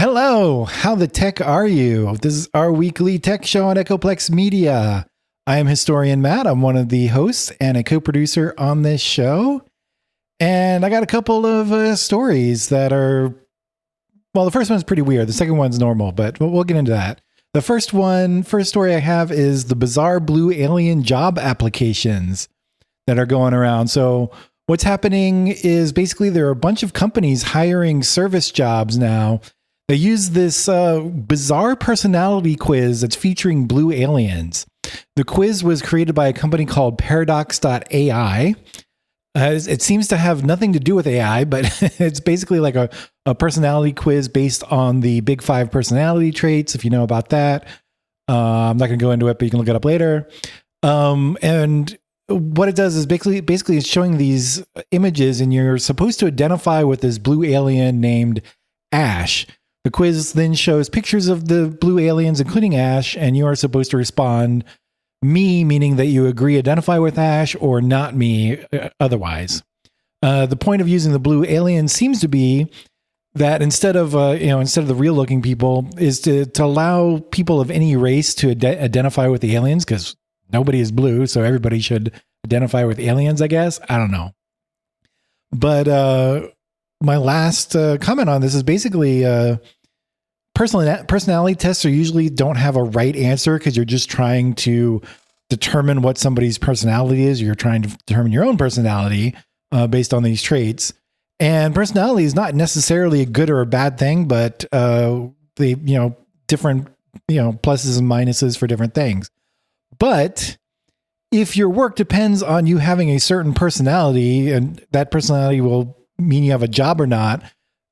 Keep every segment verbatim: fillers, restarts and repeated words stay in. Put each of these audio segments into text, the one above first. Hello, how the tech are you? This is our weekly tech show on Echoplex Media. I am Historian Matt. I'm one of the hosts and a co-producer on this show. And I got a couple of uh, stories that are, well, the first one's pretty weird. The second one's normal, but we'll get into that. The first one, first story I have is the bizarre blue alien job applications that are going around. So what's happening is basically there are a bunch of companies hiring service jobs now. They use this uh, bizarre personality quiz that's featuring blue aliens. The quiz was created by a company called Paradox dot A I. Uh, it seems to have nothing to do with A I, but it's basically like a, a personality quiz based on the big five personality traits, if you know about that. Uh, I'm not going to go into it, but you can look it up later. Um, and what it does is basically, basically it's showing these images, and you're supposed to identify with this blue alien named Ash. The quiz then shows pictures of the blue aliens, including Ash, and you are supposed to respond me, meaning that you agree, identify with Ash, or not me, otherwise. Uh, the point of using the blue alien seems to be that instead of, uh, you know, instead of the real looking people is to, to allow people of any race to ad- identify with the aliens, because nobody is blue. So everybody should identify with aliens, I guess. I don't know. But uh, my last uh, comment on this is basically uh, personal personality tests are usually don't have a right answer because you're just trying to determine what somebody's personality is. You're trying to determine your own personality uh, based on these traits, and personality is not necessarily a good or a bad thing, but uh, they, you know, different, you know, pluses and minuses for different things. But if your work depends on you having a certain personality, and that personality will mean you have a job or not,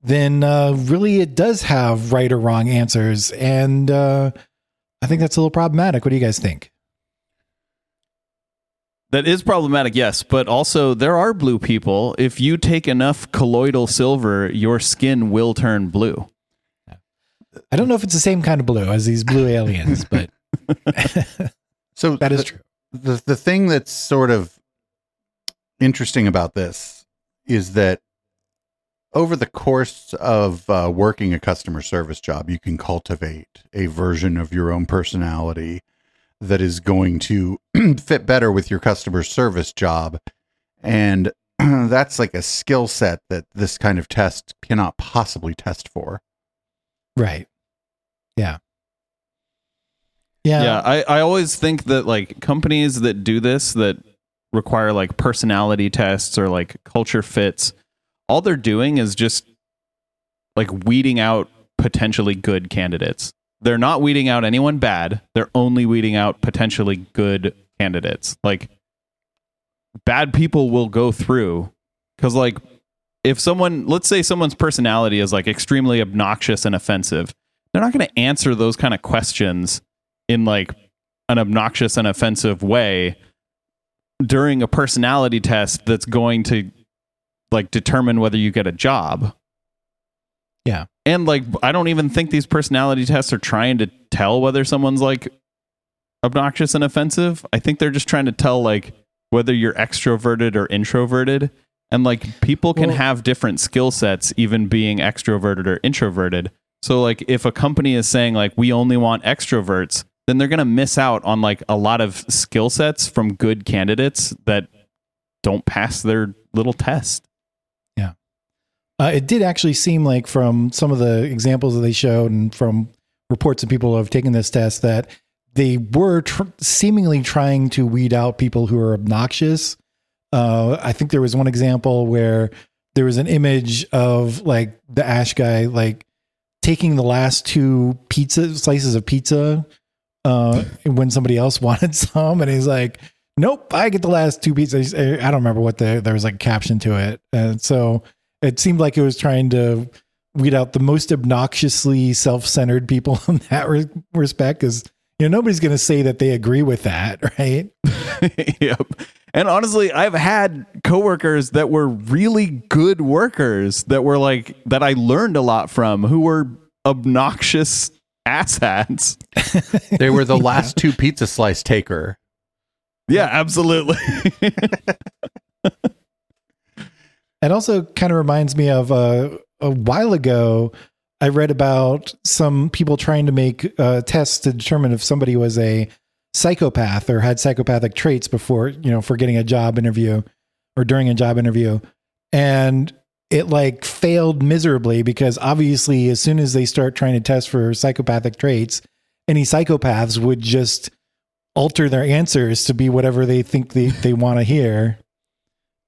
then uh, really it does have right or wrong answers. And uh, I think that's a little problematic. What do you guys think? That is problematic, yes. But also there are blue people. If you take enough colloidal silver, your skin will turn blue. I don't know if it's the same kind of blue as these blue aliens, but so that is the, true. The, the thing that's sort of interesting about this is that over the course of uh, working a customer service job, you can cultivate a version of your own personality that is going to fit better with your customer service job. And that's like a skill set that this kind of test cannot possibly test for. Right. Yeah. Yeah. Yeah. I, I always think that like companies that do this, that require like personality tests or like culture fits, all they're doing is just like weeding out potentially good candidates. They're not weeding out anyone bad. They're only weeding out potentially good candidates. Like bad people will go through, because like if someone, let's say someone's personality is like extremely obnoxious and offensive, they're not going to answer those kind of questions in like an obnoxious and offensive way during a personality test that's going to like determine whether you get a job. Yeah. And like, I don't even think these personality tests are trying to tell whether someone's like obnoxious and offensive. I think they're just trying to tell like whether you're extroverted or introverted, and like people can well, have different skill sets, even being extroverted or introverted. So like if a company is saying like, we only want extroverts, then they're going to miss out on like a lot of skill sets from good candidates that don't pass their little test. Yeah. Uh, it did actually seem like from some of the examples that they showed and from reports of people who have taken this test that they were tr- seemingly trying to weed out people who are obnoxious. Uh, I think there was one example where there was an image of like the Ash guy, like taking the last two pizza slices of pizza uh, when somebody else wanted some. And he's like, nope, I get the last two pizzas. I don't remember what the, there was like a caption to it. And so it seemed like it was trying to weed out the most obnoxiously self-centered people in that re- respect. Cause you know, nobody's going to say that they agree with that. Right. Yep. And honestly, I've had coworkers that were really good workers that were like, that I learned a lot from, who were obnoxious asshats. They were the last two pizza slice taker. Yeah, absolutely. It also kind of reminds me of uh, a while ago, I read about some people trying to make uh, tests to determine if somebody was a psychopath or had psychopathic traits before, you know, for getting a job interview or during a job interview. And it like failed miserably because obviously as soon as they start trying to test for psychopathic traits, any psychopaths would just alter their answers to be whatever they think they, they want to hear.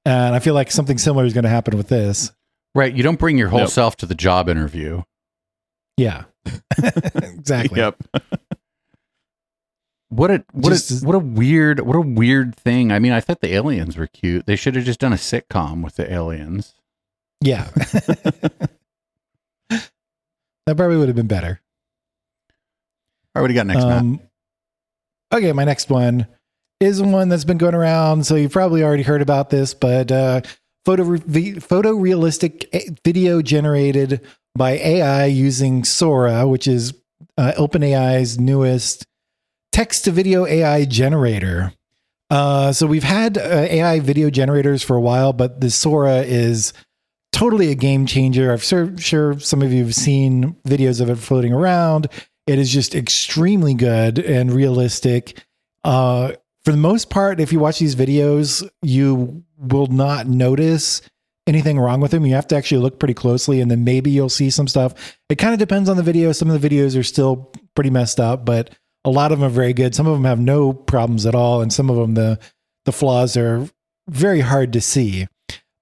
And I feel like something similar is going to happen with this. Right. You don't bring your whole nope. self to the job interview. Yeah, exactly. Yep. What a, what just, a, what a weird, what a weird thing. I mean, I thought the aliens were cute. They should have just done a sitcom with the aliens. Yeah. That probably would have been better. All right. What do you got next, um, Matt? Okay. My next one is one that's been going around. So you've probably already heard about this, but, uh, photo, photorealistic video generated by A I using Sora, which is uh, OpenAI's newest text-to-video A I generator. Uh, so we've had uh, A I video generators for a while, but the Sora is totally a game changer. I'm sure, sure some of you have seen videos of it floating around. It is just extremely good and realistic. Uh, for the most part, if you watch these videos, you will not notice anything wrong with them. You have to actually look pretty closely and then maybe you'll see some stuff. It kind of depends on the video. Some of the videos are still pretty messed up, but a lot of them are very good. Some of them have no problems at all. And some of them, the, the flaws are very hard to see.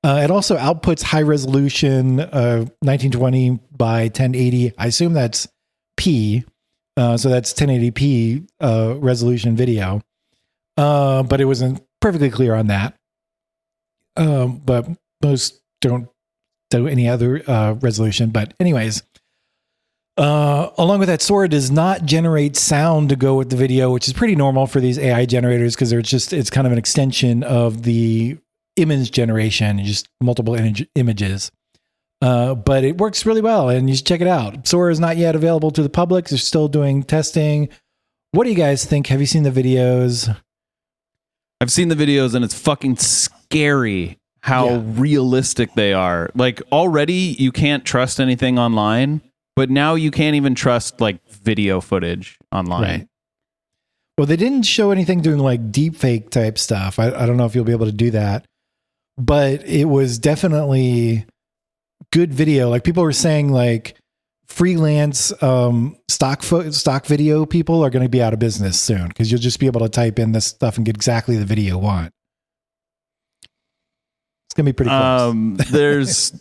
Uh, it also outputs high resolution, uh, nineteen twenty by ten eighty. I assume that's P. Uh, so that's ten eighty p uh, resolution video. Uh, but it wasn't perfectly clear on that. Um, but most don't do any other uh, resolution. But anyways, uh, along with that, Sora does not generate sound to go with the video, which is pretty normal for these A I generators because they're just it's kind of an extension of the image generation, just multiple image, images. Uh, but it works really well, and you should check it out. Sora is not yet available to the public. They're still doing testing. What do you guys think? Have you seen the videos? I've seen the videos, and it's fucking scary how yeah. realistic they are. Like, already you can't trust anything online, but now you can't even trust like video footage online. Right. Well, they didn't show anything doing like deep fake type stuff. I, I don't know if you'll be able to do that, but it was definitely good video. Like people were saying like freelance um, stock fo- stock video people are going to be out of business soon because you'll just be able to type in this stuff and get exactly the video you want. Gonna be pretty close. Um, there's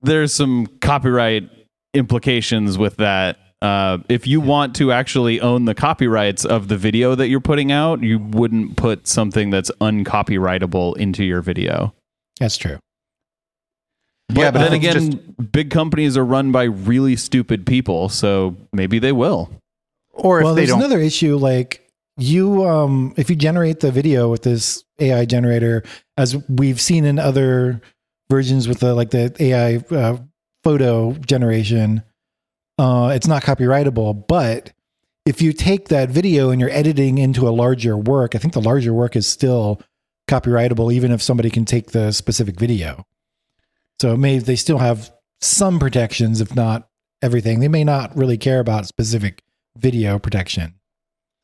there's some copyright implications with that. Uh, if you want to actually own the copyrights of the video that you're putting out, you wouldn't put something that's uncopyrightable into your video. That's true. But, yeah, but then again, just, big companies are run by really stupid people, so maybe they will. Or if well, they there's don't. Another issue like. You, um, if you generate the video with this A I generator, as we've seen in other versions with the, like the A I uh, photo generation, uh, it's not copyrightable. But if you take that video and you're editing into a larger work, I think the larger work is still copyrightable, even if somebody can take the specific video. So maybe they still have some protections, if not everything. They may not really care about specific video protection.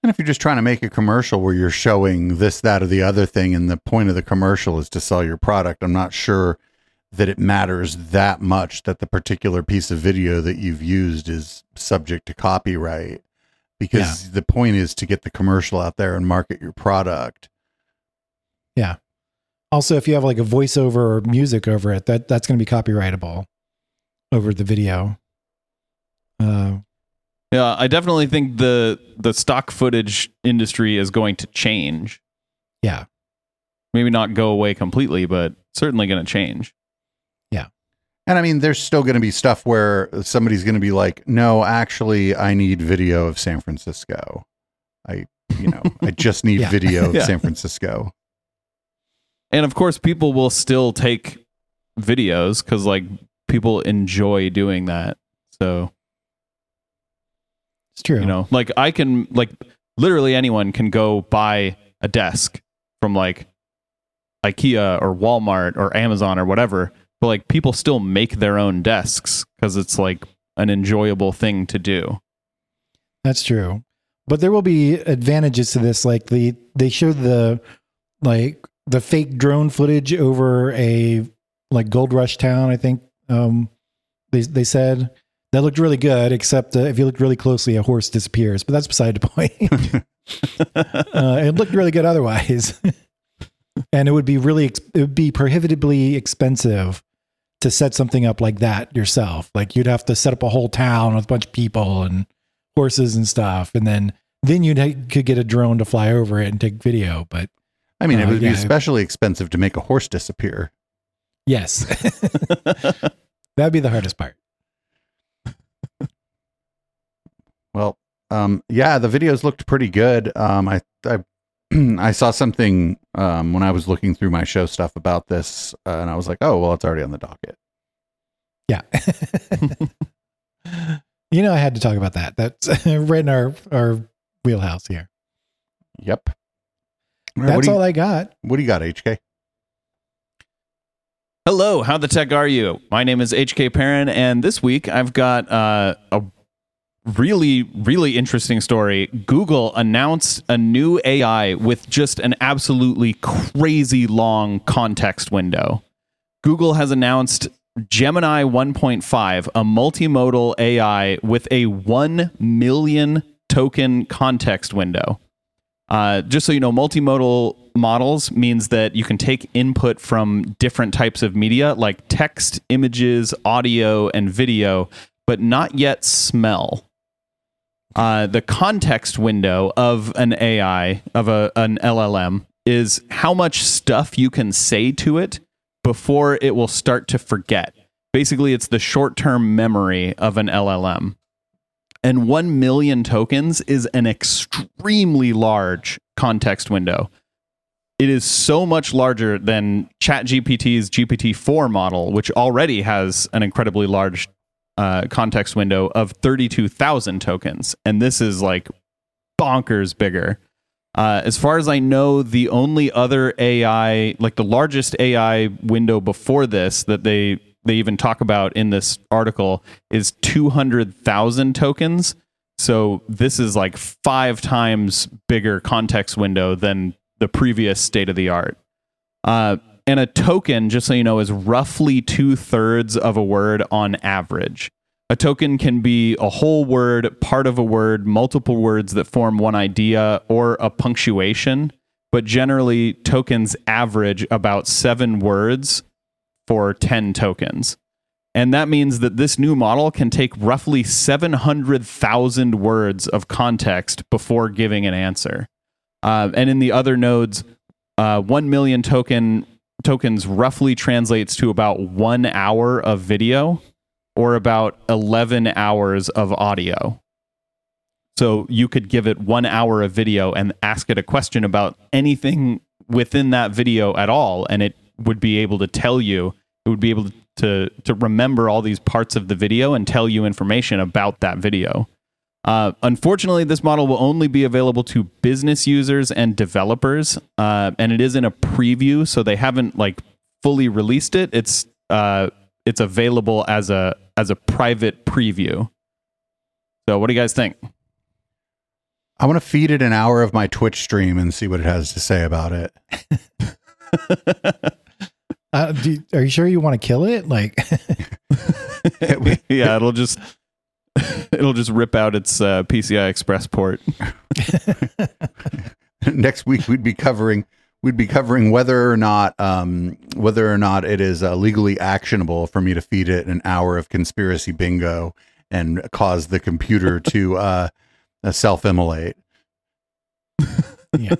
And if you're just trying to make a commercial where you're showing this, that, or the other thing, and the point of the commercial is to sell your product, I'm not sure that it matters that much that the particular piece of video that you've used is subject to copyright, because yeah. the point is to get the commercial out there and market your product. Yeah. Also, if you have like a voiceover or music over it, that that's going to be copyrightable over the video. Uh Yeah, I definitely think the the stock footage industry is going to change. Yeah. Maybe not go away completely, but certainly going to change. Yeah. And I mean, there's still going to be stuff where somebody's going to be like, no, actually, I need video of San Francisco. I, you know, I just need yeah. video of yeah. San Francisco. And of course, people will still take videos because like people enjoy doing that. So. It's true. You know, like I can, like literally anyone can go buy a desk from like IKEA or Walmart or Amazon or whatever. But like people still make their own desks because it's like an enjoyable thing to do. That's true. But there will be advantages to this. Like the, they showed the, like the fake drone footage over a like gold rush town, I think um, they, they said that looked really good, except uh, if you looked really closely, a horse disappears, but that's beside the point. uh, it looked really good otherwise. And it would be really, it would be prohibitively expensive to set something up like that yourself. Like you'd have to set up a whole town with a bunch of people and horses and stuff. And then, then you ha- could get a drone to fly over it and take video. But I mean, uh, it would yeah, be especially it, expensive to make a horse disappear. Yes. That'd be the hardest part. Well, um, yeah, the videos looked pretty good. Um, I, I, I saw something um, when I was looking through my show stuff about this, uh, and I was like, oh, well, it's already on the docket. Yeah. You know, I had to talk about that. That's right in our, our wheelhouse here. Yep. All right, that's all you, I got. What do you got, H K? Hello, how the tech are you? My name is H K Perrin, and this week I've got uh, a really, really interesting story. Google announced a new A I with just an absolutely crazy long context window. Google has announced Gemini one point five, a multimodal A I with a one million token context window. Uh, just so you know, multimodal models means that you can take input from different types of media like text, images, audio, and video, but not yet smell. Uh, the context window of an A I, of a, an L L M, is how much stuff you can say to it before it will start to forget. Basically, it's the short-term memory of an L L M. And one million tokens is an extremely large context window. It is so much larger than ChatGPT's G P T four model, which already has an incredibly large Uh, context window of thirty-two thousand tokens. And this is like bonkers bigger. Uh, as far as I know, the only other A I, like the largest A I window before this that they, they even talk about in this article is two hundred thousand tokens. So this is like five times bigger context window than the previous state of the art. Uh, And a token, just so you know, is roughly two-thirds of a word on average. A token can be a whole word, part of a word, multiple words that form one idea, or a punctuation. But generally, tokens average about seven words for ten tokens. And that means that this new model can take roughly seven hundred thousand words of context before giving an answer. Uh, and in the other nodes, uh, one million token... tokens roughly translates to about one hour of video or about eleven hours of audio. So you could give it one hour of video and ask it a question about anything within that video at all. And it would be able to tell you, it would be able to, to remember all these parts of the video and tell you information about that video. Uh, unfortunately, this model will only be available to business users and developers, uh, and it is in a preview, so they haven't like fully released it. It's uh, it's available as a as a private preview. So, what do you guys think? I want to feed it an hour of my Twitch stream and see what it has to say about it. uh, do, are you sure you want to kill it? Like, yeah, it'll just. It'll just rip out its uh, P C I Express port. Next week we'd be covering we'd be covering whether or not um, whether or not it is uh, legally actionable for me to feed it an hour of conspiracy bingo and cause the computer to uh, self-immolate. Yeah.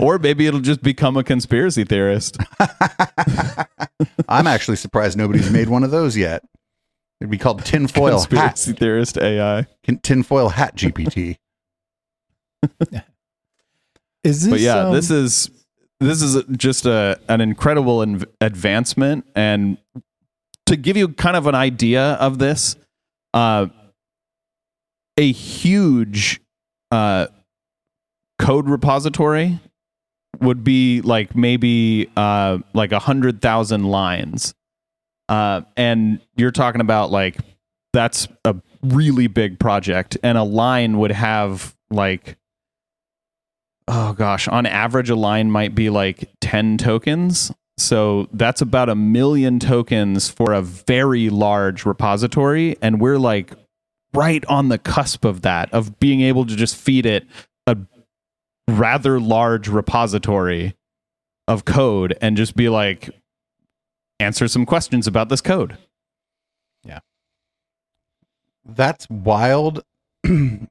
Or maybe it'll just become a conspiracy theorist. I'm actually surprised nobody's made one of those yet. It'd be called tinfoil conspiracy hat. Theorist A I. Tinfoil hat G P T. Is this? But yeah, um, this is this is just a an incredible inv- advancement. And to give you kind of an idea of this, uh, a huge uh, code repository would be like maybe uh, like a hundred thousand lines. Uh, and you're talking about like that's a really big project, and a line would have like, oh gosh, on average, a line might be like ten tokens. So that's about a million tokens for a very large repository. And we're like right on the cusp of that, of being able to just feed it a rather large repository of code and just be like, answer some questions about this code. Yeah. That's wild.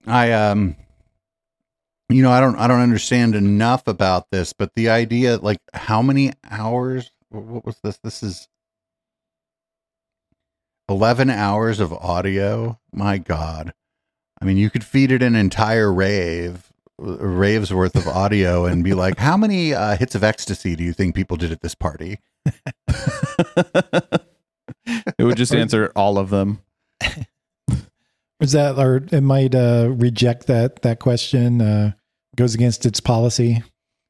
I, um, you know, I don't, I don't understand enough about this, but the idea, like, how many hours, what was this? This is eleven hours of audio. My God. I mean, you could feed it an entire rave, rave's worth of audio and be like, how many uh, hits of ecstasy do you think people did at this party? It would just answer all of them. Is that, or it might uh, reject that, that question, uh, goes against its policy.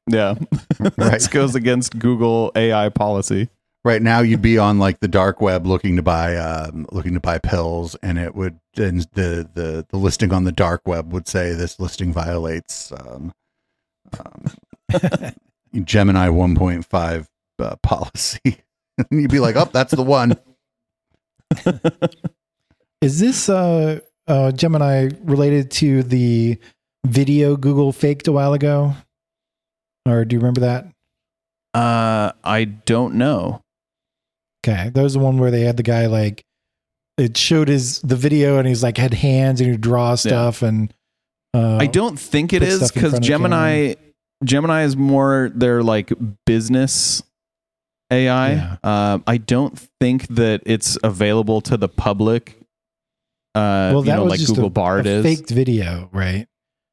Yeah. Right. This goes against Google A I policy. Right now you'd be on like the dark web looking to buy, um, looking to buy pills, and it would, and the, the, the listing on the dark web would say this listing violates, um, um Gemini one point five uh, policy. And you'd be like, oh, that's the one. Is this, uh, Uh, Gemini related to the video Google faked a while ago, or do you remember that? Uh, I don't know. Okay, that was the one where they had the guy like it showed his the video and he's like had hands and he would draw stuff yeah. and uh, I don't think it is because Gemini Gemini is more their like business A I. Yeah. Uh, I don't think that it's available to the public. Uh, well, that you know, was like just Google a, Bard a is. faked video, right?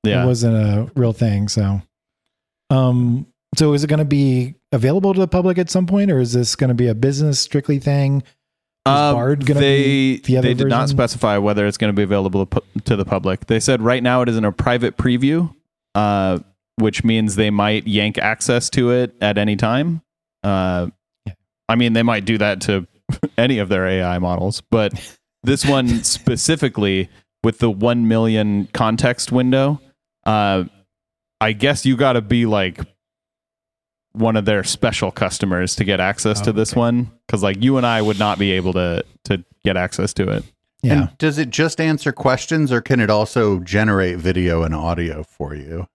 Yeah, it wasn't a real thing. So, um, so is it going to be available to the public at some point, or is this going to be a business strictly thing? Is um, Bard going to be the other They did version? Not specify whether it's going to be available to the public. They said right now it is in a private preview, uh, which means they might yank access to it at any time. Uh, yeah. I mean, they might do that to any of their A I models, but. This one specifically with the one million context window, uh, I guess you got to be like one of their special customers to get access oh, to this okay. one. Cause like you and I would not be able to, to get access to it. Yeah. And does it just answer questions, or can it also generate video and audio for you?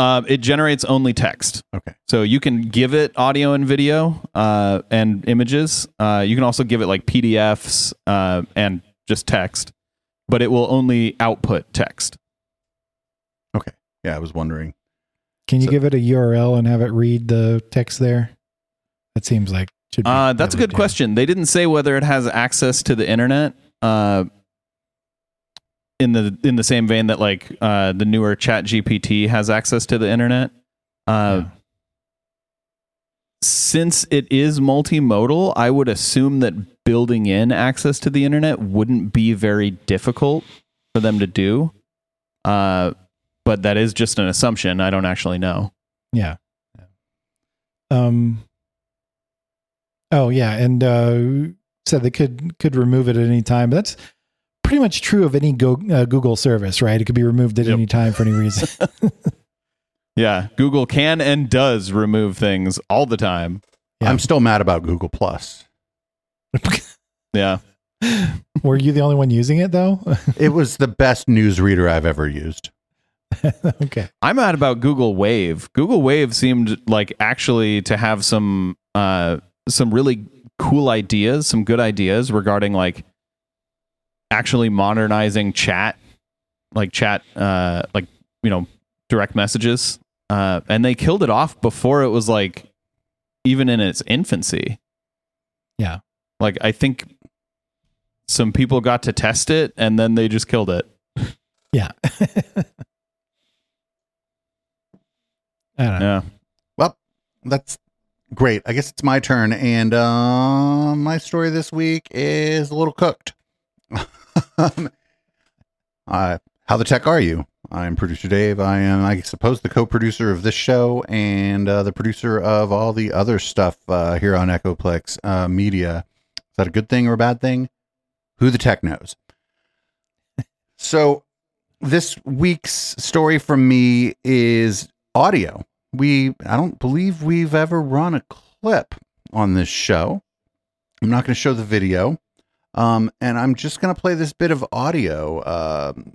Uh, it generates only text. Okay. So you can give it audio and video uh, and images. Uh, you can also give it like P D Fs uh, and just text, but it will only output text. Okay. Yeah, I was wondering. Can you so, give it a U R L and have it read the text there? That seems like... Should be uh, that's a good question. They didn't say whether it has access to the internet. Uh in the in the same vein that like uh the newer Chat G P T has access to the internet. Uh yeah. Since it is multimodal, I would assume that building in access to the internet wouldn't be very difficult for them to do. Uh but that is just an assumption. I don't actually know. Yeah. yeah. Um Oh yeah, and uh said they could could remove it at any time. That's pretty much true of any Go, uh, Google service, right? It could be removed at yep. any time for any reason. Yeah. Google can and does remove things all the time. Yeah. I'm still mad about Google Plus. Yeah. Were you the only one using it though? It was the best newsreader I've ever used. Okay. I'm mad about Google Wave. Google Wave seemed like actually to have some, uh, some really cool ideas, some good ideas regarding like, actually modernizing chat, like chat, uh, like, you know, direct messages. Uh, and they killed it off before it was like, even in its infancy. Yeah. Like, I think some people got to test it and then they just killed it. Yeah. I don't know. Yeah. Well, that's great. I guess it's my turn. And, uh, my story this week is a little cooked. um, uh, how the tech are you? I'm Producer Dave. I am, I suppose, the co-producer of this show and uh, the producer of all the other stuff uh, here on Echoplex uh, Media. Is that a good thing or a bad thing? Who the tech knows? So this week's story from me is audio. We, I don't believe we've ever run a clip on this show. I'm not going to show the video. Um, and I'm just going to play this bit of audio. Um,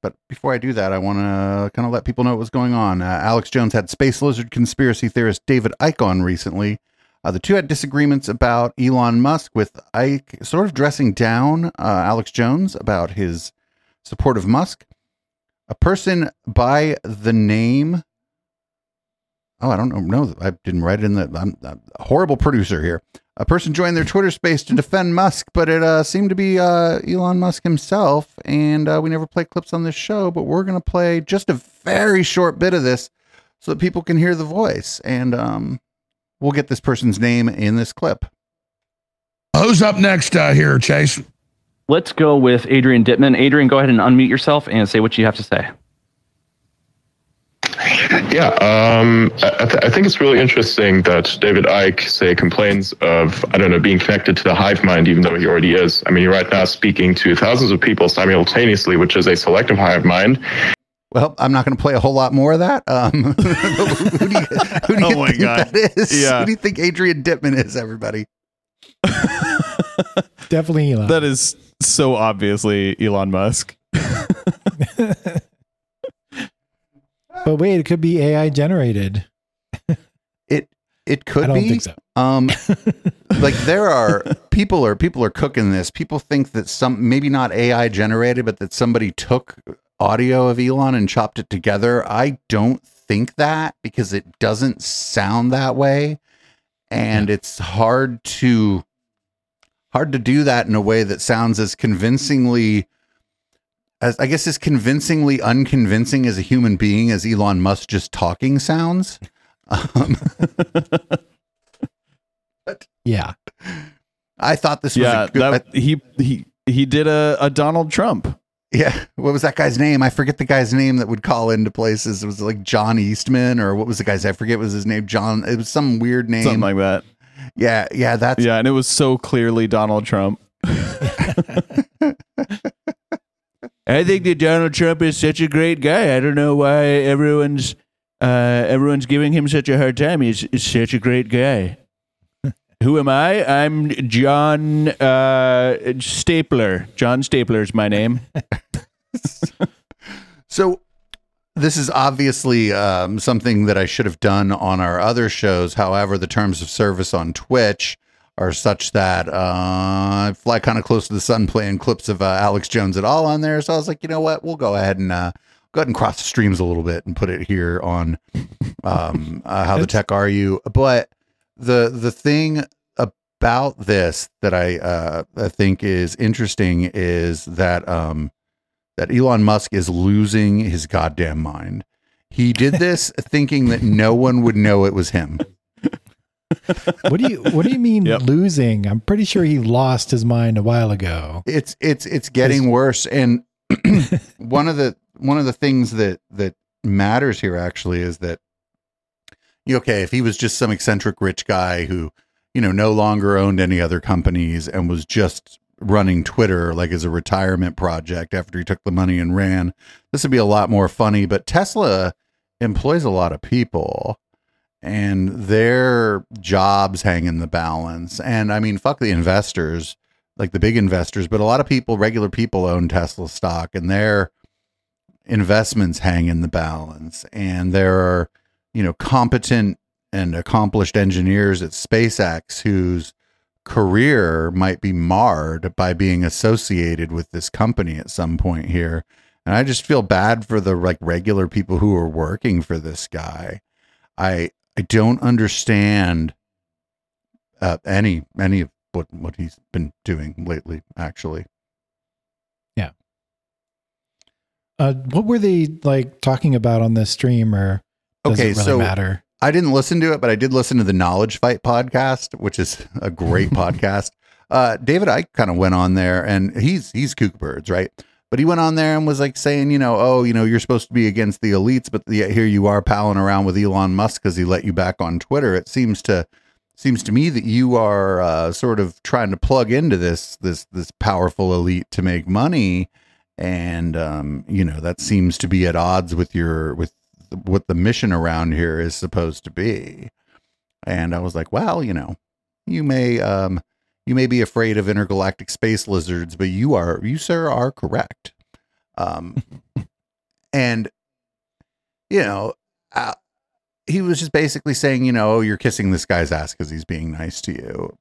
but before I do that, I want to kind of let people know what's going on. Uh, Alex Jones had space lizard conspiracy theorist David Icke on recently. Uh, the two had disagreements about Elon Musk, with Icke sort of dressing down uh, Alex Jones about his support of Musk. A person by the name... Oh, I don't know. No, I didn't write it in the... I'm, I'm a horrible producer here. A person joined their Twitter space to defend Musk, but it uh, seemed to be uh, Elon Musk himself, and uh, we never play clips on this show, but we're going to play just a very short bit of this so that people can hear the voice, and um, we'll get this person's name in this clip. Who's up next uh, here, Chase? Let's go with Adrian Dittman. Adrian, go ahead and unmute yourself and say what you have to say. Yeah, um, I, th- I think it's really interesting that David Icke, say, complains of, I don't know, being connected to the hive mind, even though he already is. I mean, right now speaking to thousands of people simultaneously, which is a selective hive mind. Well, I'm not going to play a whole lot more of that. Um, who do you, who do you oh my think God. that is? Yeah. Who do you think Adrian Dittman is, everybody? Definitely Elon. That is so obviously Elon Musk. But wait, it could be A I generated. It it could be. I don't be. think so. Um, like there are people are people are cooking this. People think that some maybe not A I generated, but that somebody took audio of Elon and chopped it together. I don't think that, because it doesn't sound that way, and yeah. it's hard to hard to do that in a way that sounds as convincingly. As, I guess as convincingly unconvincing as a human being as Elon Musk just talking sounds. Um, yeah. I thought this yeah, was a good... That, I, he, he, he did a, a Donald Trump. Yeah. What was that guy's name? I forget the guy's name that would call into places. It was like John Eastman or what was the guy's... I forget was his name. John... It was some weird name. Something like that. Yeah. Yeah. That's... Yeah. And it was so clearly Donald Trump. I think that Donald Trump is such a great guy. I don't know why everyone's uh, everyone's giving him such a hard time. He's, he's such a great guy. Who am I? I'm John uh, Stapler. John Stapler is my name. So this is obviously um, something that I should have done on our other shows. However, the terms of service on Twitch are such that uh, I fly kind of close to the sun playing clips of uh, Alex Jones at all on there. So I was like, you know what? We'll go ahead and uh, go ahead and cross the streams a little bit and put it here on um, uh, How the Tech Are You. But the the thing about this that I, uh, I think is interesting is that um, that Elon Musk is losing his goddamn mind. He did this thinking that no one would know it was him. What do you What do you mean yep. losing? I'm pretty sure he lost his mind a while ago. It's it's it's getting worse, and one of the one of the things that that matters here actually is that okay, if he was just some eccentric rich guy who you know no longer owned any other companies and was just running Twitter like as a retirement project after he took the money and ran, this would be a lot more funny. But Tesla employs a lot of people, and their jobs hang in the balance. And I mean, fuck the investors, like the big investors, but a lot of people, regular people own Tesla stock and their investments hang in the balance. And there are, you know, competent and accomplished engineers at SpaceX whose career might be marred by being associated with this company at some point here. And I just feel bad for the like regular people who are working for this guy. I, I don't understand uh, any any of what, what he's been doing lately, actually. Yeah. Uh, what were they like talking about on this stream, or does okay, it really so matter? I didn't listen to it, but I did listen to the Knowledge Fight podcast, which is a great podcast. Uh, David Icke kind of went on there, and he's he's kookbirds, right? But he went on there and was like saying, you know, oh, you know, you're supposed to be against the elites, but yet here you are palling around with Elon Musk because he let you back on Twitter. It seems to seems to me that you are uh, sort of trying to plug into this this this powerful elite to make money. And, um, you know, that seems to be at odds with your, with what the mission around here is supposed to be. And I was like, well, you know, you may, um, you may be afraid of intergalactic space lizards, but you are, you, sir, are correct. Um, and, you know, I, he was just basically saying, you know, you're kissing this guy's ass because he's being nice to you.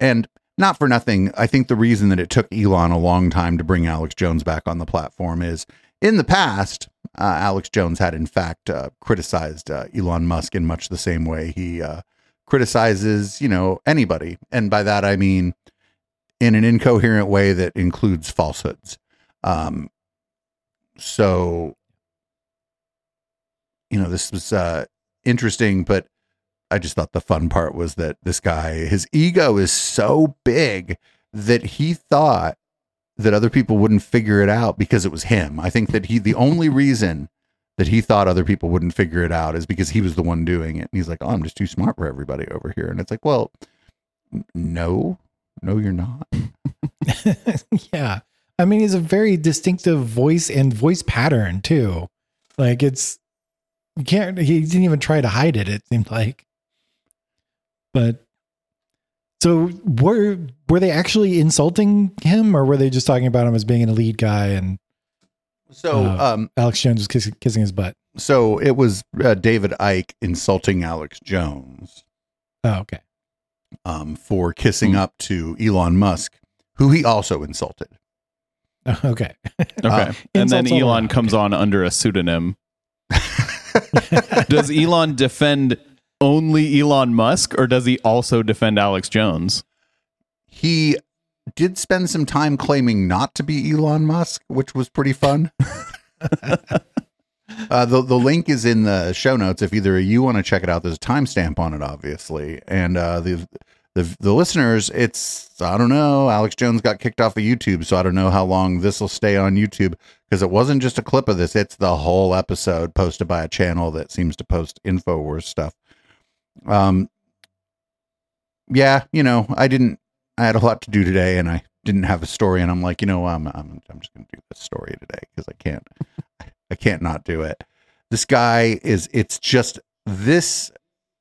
And not for nothing, I think the reason that it took Elon a long time to bring Alex Jones back on the platform is in the past, uh, Alex Jones had, in fact, uh, criticized uh, Elon Musk in much the same way he uh, criticizes, you know, anybody. And by that, I mean, in an incoherent way that includes falsehoods. Um, so, you know, this was uh, interesting, but I just thought the fun part was that this guy, his ego is so big that he thought that other people wouldn't figure it out because it was him. I think that he, the only reason that he thought other people wouldn't figure it out is because he was the one doing it. And he's like, oh, I'm just too smart for everybody over here. And it's like, well, no, no, you're not. Yeah. I mean, he's a very distinctive voice and voice pattern too. Like it's, you can't, he didn't even try to hide it. It seemed like. But so were were they actually insulting him, or were they just talking about him as being an elite guy? And so uh, um, Alex Jones was kiss, kissing his butt. So it was uh, David Icke insulting Alex Jones. Oh, okay. Um, for kissing mm-hmm. up to Elon Musk, who he also insulted. Okay. Okay. Uh, and then Elon on. comes okay. on under a pseudonym. Does Elon defend only Elon Musk, or does he also defend Alex Jones? He did spend some time claiming not to be Elon Musk, which was pretty fun. uh, the the link is in the show notes. If either of you want to check it out, there's a timestamp on it, obviously. And uh, the, the the listeners, it's, I don't know, Alex Jones got kicked off of YouTube, so I don't know how long this will stay on YouTube, because it wasn't just a clip of this. It's the whole episode posted by a channel that seems to post InfoWars stuff. Um, yeah, you know, I didn't, I had a lot to do today and I didn't have a story, and I'm like, you know, I'm, I'm, I'm just going to do this story today because I can't, I can't not do it. This guy is, it's just, this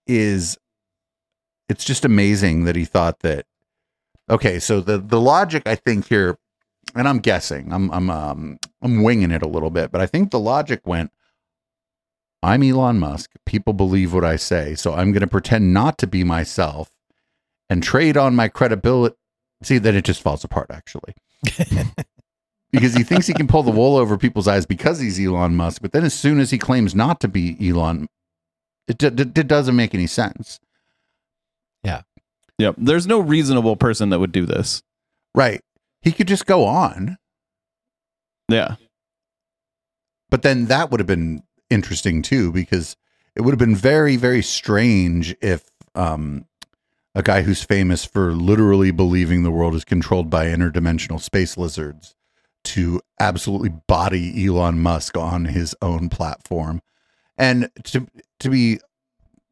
is, it's just amazing that he thought that, okay. So the, the logic I think here, and I'm guessing I'm, I'm, um, I'm winging it a little bit, but I think the logic went, I'm Elon Musk. People believe what I say, so I'm going to pretend not to be myself and trade on my credibility. See, then it just falls apart, actually. Because he thinks he can pull the wool over people's eyes because he's Elon Musk, but then as soon as he claims not to be Elon, it, d- d- it doesn't make any sense. Yeah. Yep. There's no reasonable person that would do this. Right. He could just go on. Yeah. But then that would have been interesting too, because it would have been very, very strange if um, a guy who's famous for literally believing the world is controlled by interdimensional space lizards to absolutely body Elon Musk on his own platform. And to, to be,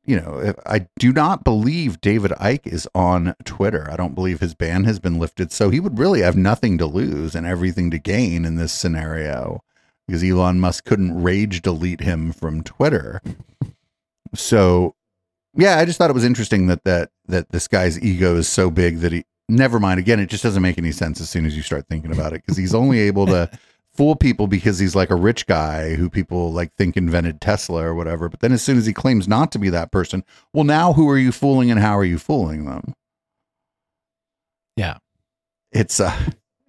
you know, I do not believe David Icke is on Twitter. I don't believe his ban has been lifted. So he would really have nothing to lose and everything to gain in this scenario, because Elon Musk couldn't rage delete him from Twitter. So yeah, I just thought it was interesting that, that, that this guy's ego is so big that he, never mind. Again, it just doesn't make any sense as soon as you start thinking about it, 'cause he's only able to fool people because he's like a rich guy who people like think invented Tesla or whatever. But then as soon as he claims not to be that person, well, now who are you fooling and how are you fooling them? Yeah. It's uh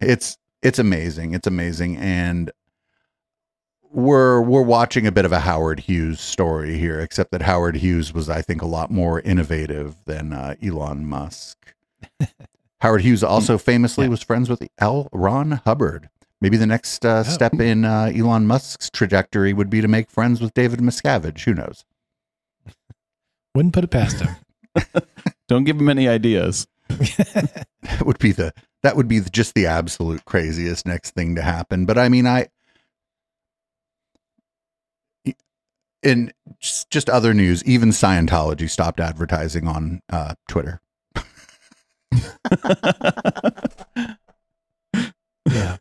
it's, it's amazing. It's amazing. And We're we're watching a bit of a Howard Hughes story here, except that Howard Hughes was, I think, a lot more innovative than uh, Elon Musk. Howard Hughes also famously yeah. was friends with L. Ron Hubbard. Maybe the next uh, oh. step in uh, Elon Musk's trajectory would be to make friends with David Miscavige. Who knows? Wouldn't put it past him. Don't give him any ideas. That would be the that would be the, just the absolute craziest next thing to happen. But I mean, I. In just other news, even Scientology stopped advertising on uh, Twitter. Yeah.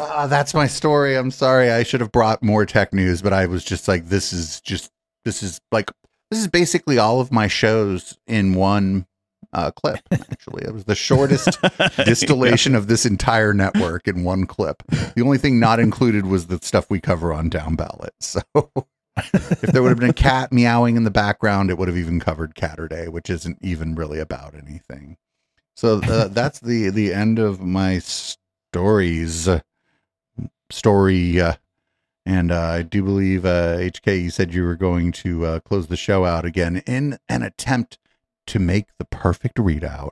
Uh, that's my story. I'm sorry. I should have brought more tech news, but I was just like, this is just, this is like, this is basically all of my shows in one uh, clip. Actually, it was the shortest distillation yeah. of this entire network in one clip. The only thing not included was the stuff we cover on Down Ballot. So if there would have been a cat meowing in the background, it would have even covered Catterday, which isn't even really about anything. So uh, that's the, the end of my stories. story uh, and uh, I do believe uh, H K, you said you were going to uh, close the show out again in an attempt to make the perfect readout.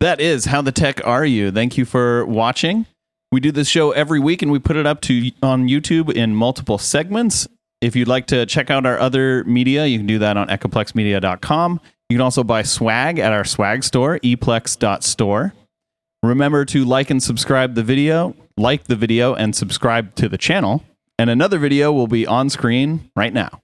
That is How the Tech Are You. Thank you for watching. We do this show every week and we put it up to on YouTube in multiple segments. If you'd like to check out our other media, you can do that on echoplex media dot com. You can also buy swag at our swag store, eplex dot store. Remember to like and subscribe the video, like the video and subscribe to the channel. And another video will be on screen right now.